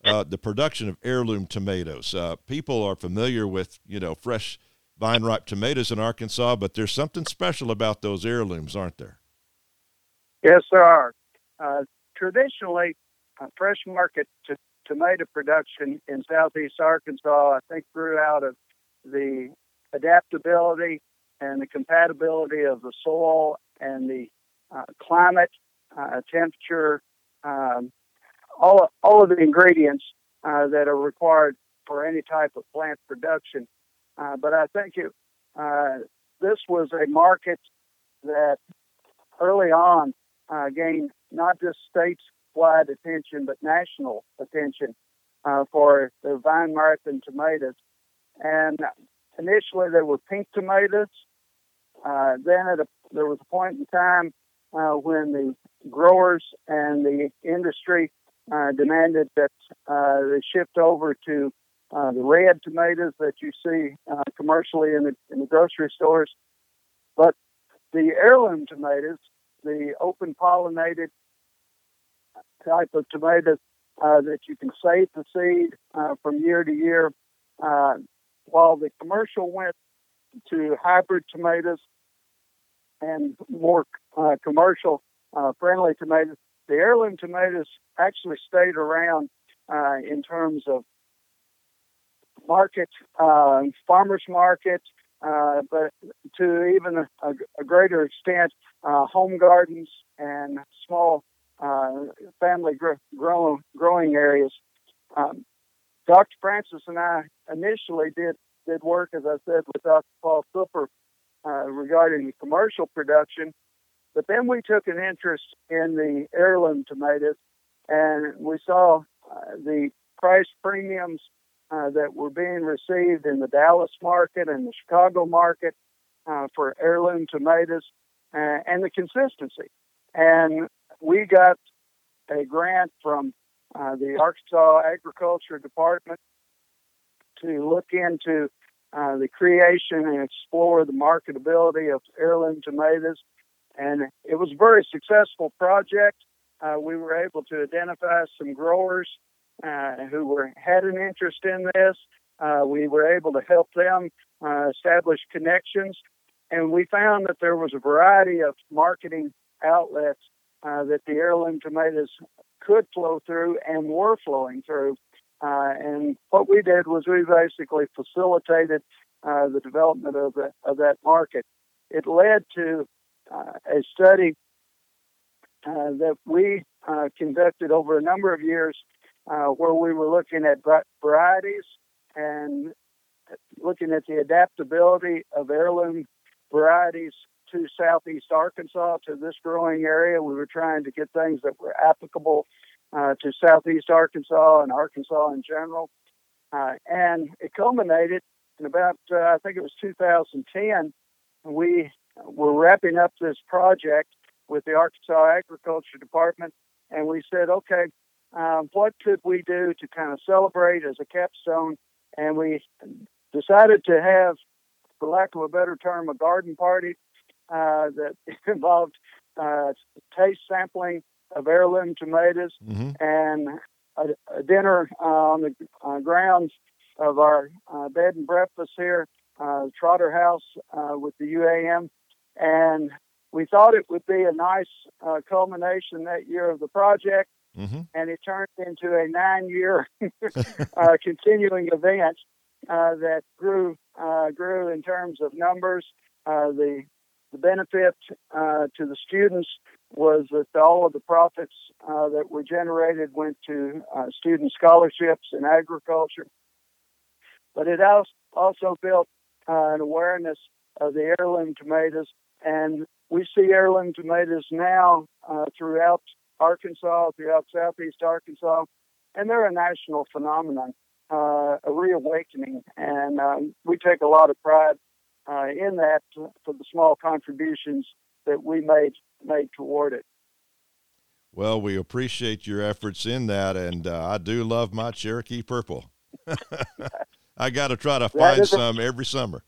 uh, the production of heirloom tomatoes. Uh, people are familiar with, you know, fresh vine ripe tomatoes in Arkansas, but there's something special about those heirlooms, aren't there? Yes, there are. Uh, traditionally, uh, fresh market to tomato production in Southeast Arkansas, I think, grew out of the adaptability and the compatibility of the soil and the uh, climate, uh, temperature, um, all of, all of the ingredients uh, that are required for any type of plant production. Uh, but I think it, uh, this was a market that early on uh, gained not just state-wide attention, but national attention uh, for the vine ripened tomatoes. And initially, they were pink tomatoes. Uh, then at a, there was a point in time uh, when the growers and the industry uh, demanded that uh, they shift over to uh, the red tomatoes that you see uh, commercially in the, in the grocery stores. But the heirloom tomatoes, the open pollinated type of tomatoes uh, that you can save the seed uh, from year to year, uh, while the commercial went to hybrid tomatoes and more uh, commercial uh, friendly tomatoes, the heirloom tomatoes actually stayed around uh, in terms of market, uh, farmers market, uh, but to even a, a greater extent, uh, home gardens and small uh, family gr- grow- growing areas. Um, Doctor Francis and I initially did did work, as I said, with Doctor Paul Cooper uh, regarding the commercial production, but then we took an interest in the heirloom tomatoes, and we saw uh, the price premiums uh, that were being received in the Dallas market and the Chicago market uh, for heirloom tomatoes, uh, and the consistency. And we got a grant from Uh, the Arkansas Agriculture Department to look into uh, the creation and explore the marketability of heirloom tomatoes. And it was a very successful project. Uh, we were able to identify some growers uh, who were had an interest in this. Uh, we were able to help them uh, establish connections. And we found that there was a variety of marketing outlets Uh, that the heirloom tomatoes could flow through and were flowing through. Uh, and what we did was we basically facilitated uh, the development of, the, of that market. It led to uh, a study uh, that we uh, conducted over a number of years uh, where we were looking at varieties and looking at the adaptability of heirloom varieties to Southeast Arkansas, to this growing area. We were trying to get things that were applicable uh, to Southeast Arkansas and Arkansas in general. Uh, and it culminated in about, uh, I think it was two thousand ten, we were wrapping up this project with the Arkansas Agriculture Department, and we said, okay, um, what could we do to kind of celebrate as a capstone? And we decided to have, for lack of a better term, a garden party Uh, that involved uh, taste sampling of heirloom tomatoes, mm-hmm. and a, a dinner uh, on the uh, grounds of our uh, bed and breakfast here, uh, Trotter House uh, with the U A M. And we thought it would be a nice uh, culmination that year of the project, mm-hmm. and it turned into a nine-year uh, continuing event uh, that grew uh, grew in terms of numbers. Uh, the The benefit uh, to the students was that all of the profits uh, that were generated went to uh, student scholarships in agriculture. But it also built uh, an awareness of the heirloom tomatoes. And we see heirloom tomatoes now uh, throughout Arkansas, throughout Southeast Arkansas, and they're a national phenomenon. uh, a reawakening, and um, we take a lot of pride uh, in that for the small contributions that we made made toward it. Well, we appreciate your efforts in that, and uh, I do love my Cherokee purple. I got to try to find some a, every summer.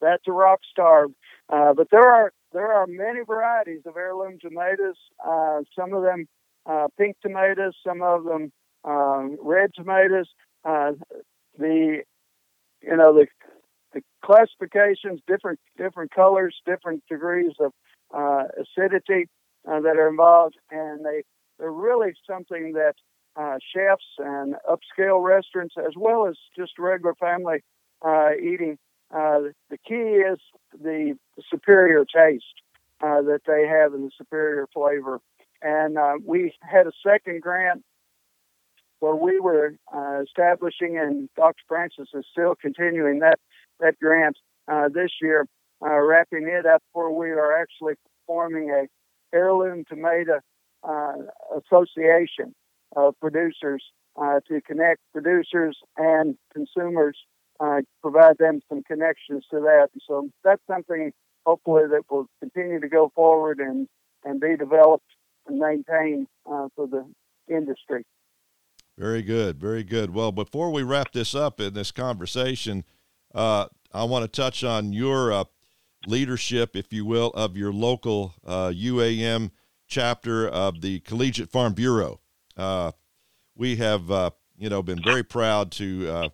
That's a rock star, uh, but there are there are many varieties of heirloom tomatoes. Uh, some of them uh, pink tomatoes, some of them um, red tomatoes. Uh, the you know the the classifications, different different colors, different degrees of uh, acidity uh, that are involved, and they they're really something that. Uh, chefs and upscale restaurants, as well as just regular family uh, eating. Uh, the key is the superior taste uh, that they have and the superior flavor. And uh, we had a second grant where we were uh, establishing, and Doctor Francis is still continuing that, that grant uh, this year, uh, wrapping it up where we are actually forming a heirloom tomato uh, association of producers uh, to connect producers and consumers, uh, provide them some connections to that. So that's something hopefully that will continue to go forward and, and be developed and maintained uh, for the industry. Very good, very good. Well, before we wrap this up in this conversation, uh, I want to touch on your uh, leadership, if you will, of your local uh, U A M chapter of the Collegiate Farm Bureau. Uh, we have, uh, you know, been very proud to uh,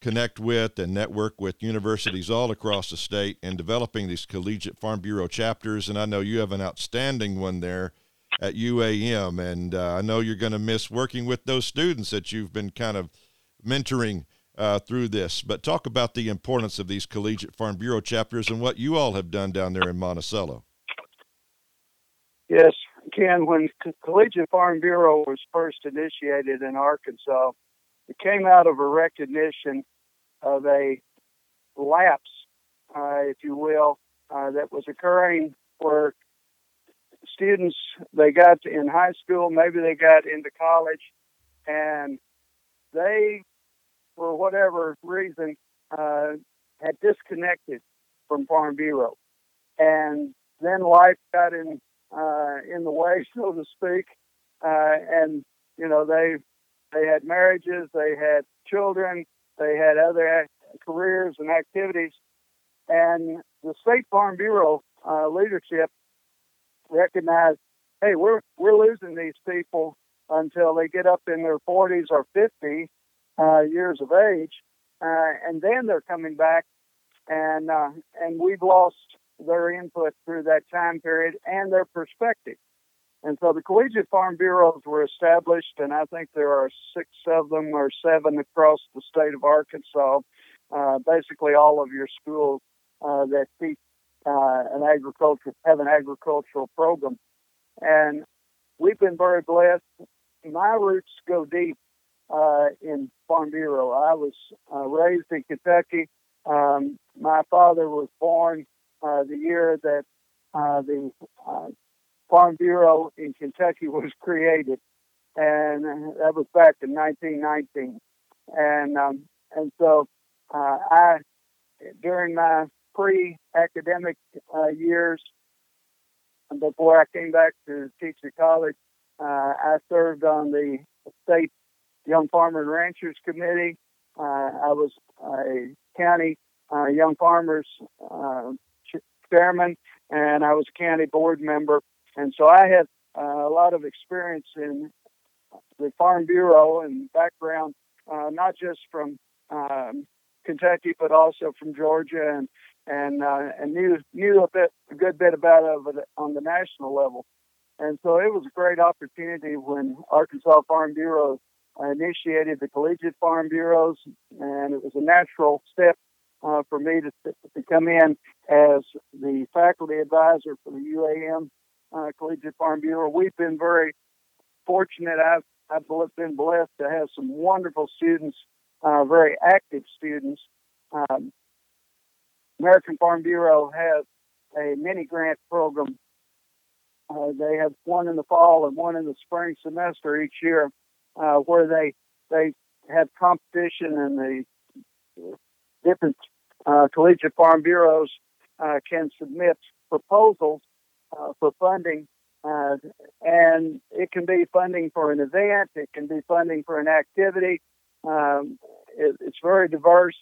connect with and network with universities all across the state in developing these collegiate farm bureau chapters. And I know you have an outstanding one there at U A M. And uh, I know you're going to miss working with those students that you've been kind of mentoring uh, through this. But talk about the importance of these collegiate farm bureau chapters and what you all have done down there in Monticello. Yes. Ken, when Collegiate Farm Bureau was first initiated in Arkansas, it came out of a recognition of a lapse, uh, if you will, uh, that was occurring where students, they got in high school, maybe they got into college, and they, for whatever reason, uh, had disconnected from Farm Bureau. And then life got in Uh, in the way, so to speak, uh, and you know they they had marriages, they had children, they had other ac- careers and activities, and the State Farm Bureau uh, leadership recognized, hey, we're we're losing these people until they get up in their forties or fifty uh, years of age, uh, and then they're coming back, and uh, and we've lost their input through that time period and their perspective. And so the collegiate farm bureaus were established, and I think there are six of them or seven across the state of Arkansas, uh, basically all of your schools uh, that teach uh, an agriculture, have an agricultural program. And we've been very blessed. My roots go deep uh, in Farm Bureau. I was uh, raised in Kentucky. Um, my father was born Uh, the year that uh, the uh, Farm Bureau in Kentucky was created, and that was back in nineteen nineteen. And um, and so uh, I, during my pre-academic uh, years, before I came back to teach at college, uh, I served on the State Young Farmer and Ranchers Committee. Uh, I was a county uh, Young Farmers uh, chairman, and I was a county board member, and so I had uh, a lot of experience in the Farm Bureau and background, uh, not just from um, Kentucky, but also from Georgia, and and, uh, and knew knew a bit a good bit about it on the national level, and so it was a great opportunity when Arkansas Farm Bureau initiated the collegiate farm bureaus, and it was a natural step Uh, for me to, to come in as the faculty advisor for the U A M uh, Collegiate Farm Bureau. We've been very fortunate. I've, I've been blessed to have some wonderful students, uh, very active students. Um, American Farm Bureau has a mini grant program. Uh, they have one in the fall and one in the spring semester each year uh, where they, they had competition and the different uh, collegiate farm bureaus uh, can submit proposals uh, for funding. Uh, and it can be funding for an event. It can be funding for an activity. Um, it, it's very diverse.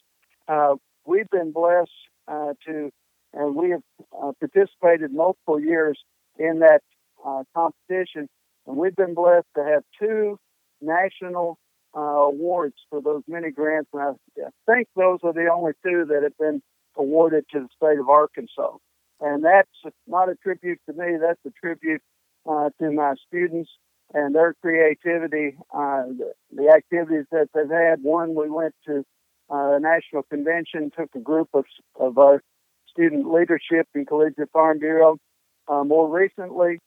Uh, we've been blessed uh, to, and we have uh, participated multiple years in that uh, competition. And we've been blessed to have two national uh, awards for those many grants. And I, I think those are the only two that have been awarded to the state of Arkansas. And that's not a tribute to me. That's a tribute uh, to my students and their creativity, uh, the, the activities that they've had. One, we went to uh, a national convention, took a group of, of our student leadership and Collegiate Farm Bureau. Uh, more recently,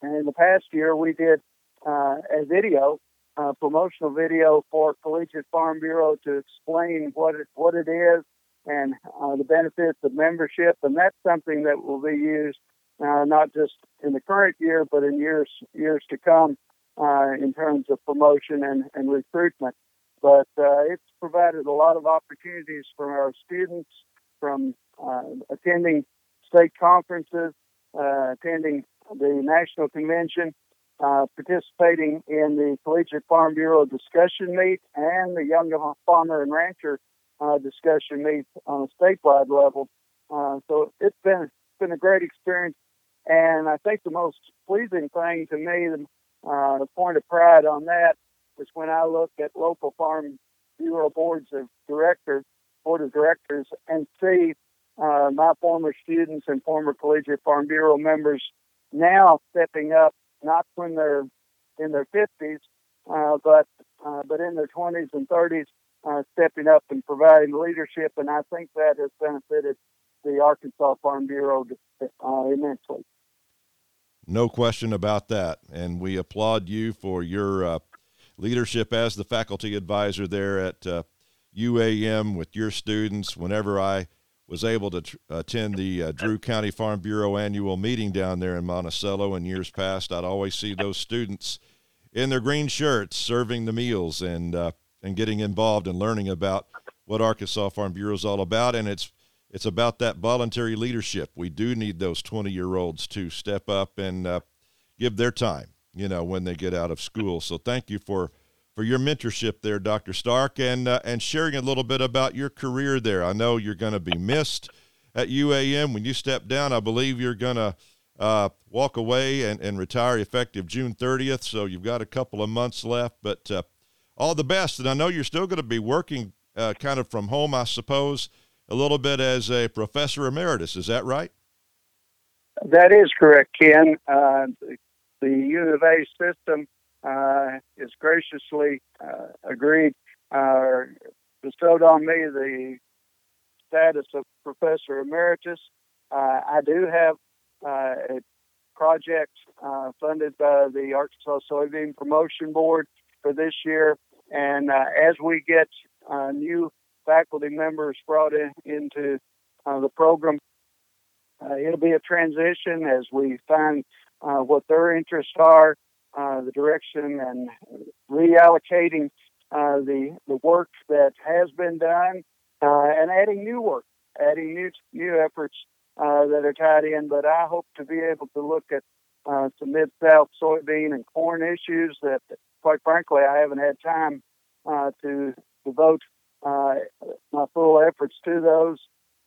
and in the past year, we did uh, a video, a promotional video for Collegiate Farm Bureau to explain what it, what it is, and uh, the benefits of membership, and that's something that will be used uh, not just in the current year, but in years years to come uh, in terms of promotion and, and recruitment. But uh, it's provided a lot of opportunities for our students, from uh, attending state conferences, uh, attending the national convention, uh, participating in the Collegiate Farm Bureau discussion meet, and the Young Farmer and Rancher Uh, discussion meets on a statewide level. Uh, so it's been it's been a great experience, and I think the most pleasing thing to me, the, uh, the point of pride on that, is when I look at local Farm Bureau boards of directors, board of directors, and see uh, my former students and former Collegiate Farm Bureau members now stepping up, not when they're in their fifties, uh, but uh, but in their twenties and thirties. Uh, stepping up and providing leadership, and I think that has benefited the Arkansas Farm Bureau uh, immensely. No question about that, and we applaud you for your uh, leadership as the faculty advisor there at uh, U A M with your students. Whenever I was able to tr- attend the uh, Drew County Farm Bureau annual meeting down there in Monticello in years past, I'd always see those students in their green shirts serving the meals and uh, and getting involved and learning about what Arkansas Farm Bureau is all about. And it's it's about that voluntary leadership. We do need those twenty-year-olds to step up and uh, give their time, you know, when they get out of school. So thank you for, for your mentorship there, Doctor Stark, and uh, and sharing a little bit about your career there. I know you're going to be missed at U A M. When you step down, I believe you're going to uh, walk away and, and retire effective June thirtieth. So you've got a couple of months left, but uh, all the best, and I know you're still going to be working uh, kind of from home, I suppose, a little bit as a professor emeritus. Is that right? That is correct, Ken. Uh, the U of A system uh, has graciously uh, agreed, uh, bestowed on me the status of professor emeritus. Uh, I do have uh, a project uh, funded by the Arkansas Soybean Promotion Board for this year, and uh, as we get uh, new faculty members brought in, into uh, the program, uh, it'll be a transition as we find uh, what their interests are, uh, the direction, and reallocating uh, the the work that has been done, uh, and adding new work, adding new new efforts uh, that are tied in. But I hope to be able to look at uh, some Mid-South soybean and corn issues that, quite frankly, I haven't had time uh, to devote uh, my full efforts to those,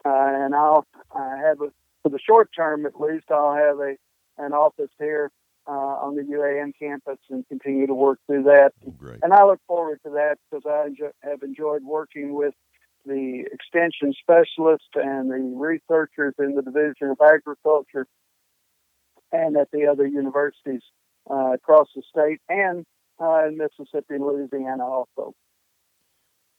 uh, and I'll I have, a, for the short term at least, I'll have a an office here uh, on the U A M campus and continue to work through that. Great. And I look forward to that because I enjoy, have enjoyed working with the extension specialists and the researchers in the Division of Agriculture and at the other universities uh, across the state and Uh, in Mississippi and Louisiana also.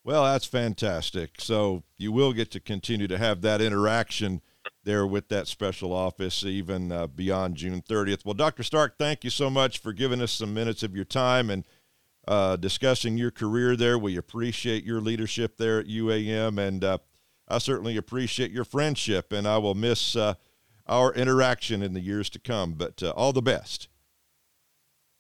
Well, that's fantastic. So you will get to continue to have that interaction there with that special office even uh, beyond June thirtieth. Well, Doctor Stark, thank you so much for giving us some minutes of your time and uh, discussing your career there. We appreciate your leadership there at U A M, and uh, I certainly appreciate your friendship, and I will miss uh, our interaction in the years to come, but uh, all the best.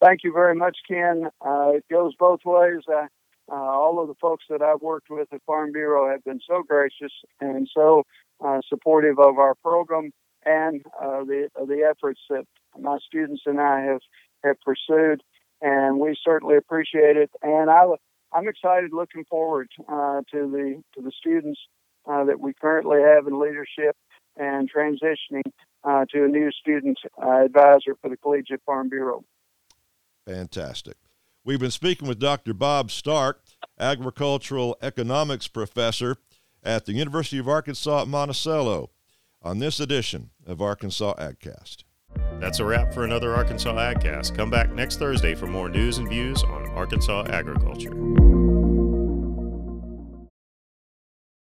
Thank you very much, Ken. Uh, it goes both ways. I, Uh, all of the folks that I've worked with at Farm Bureau have been so gracious and so uh, supportive of our program and uh, the the efforts that my students and I have, have pursued, and we certainly appreciate it. And I, I'm excited, looking forward uh, to the to the students uh, that we currently have in leadership and transitioning uh, to a new student uh, advisor for the Collegiate Farm Bureau. Fantastic. We've been speaking with Doctor Bob Stark, agricultural economics professor at the University of Arkansas at Monticello, on this edition of Arkansas AgCast. That's a wrap for another Arkansas AgCast. Come back next Thursday for more news and views on Arkansas agriculture.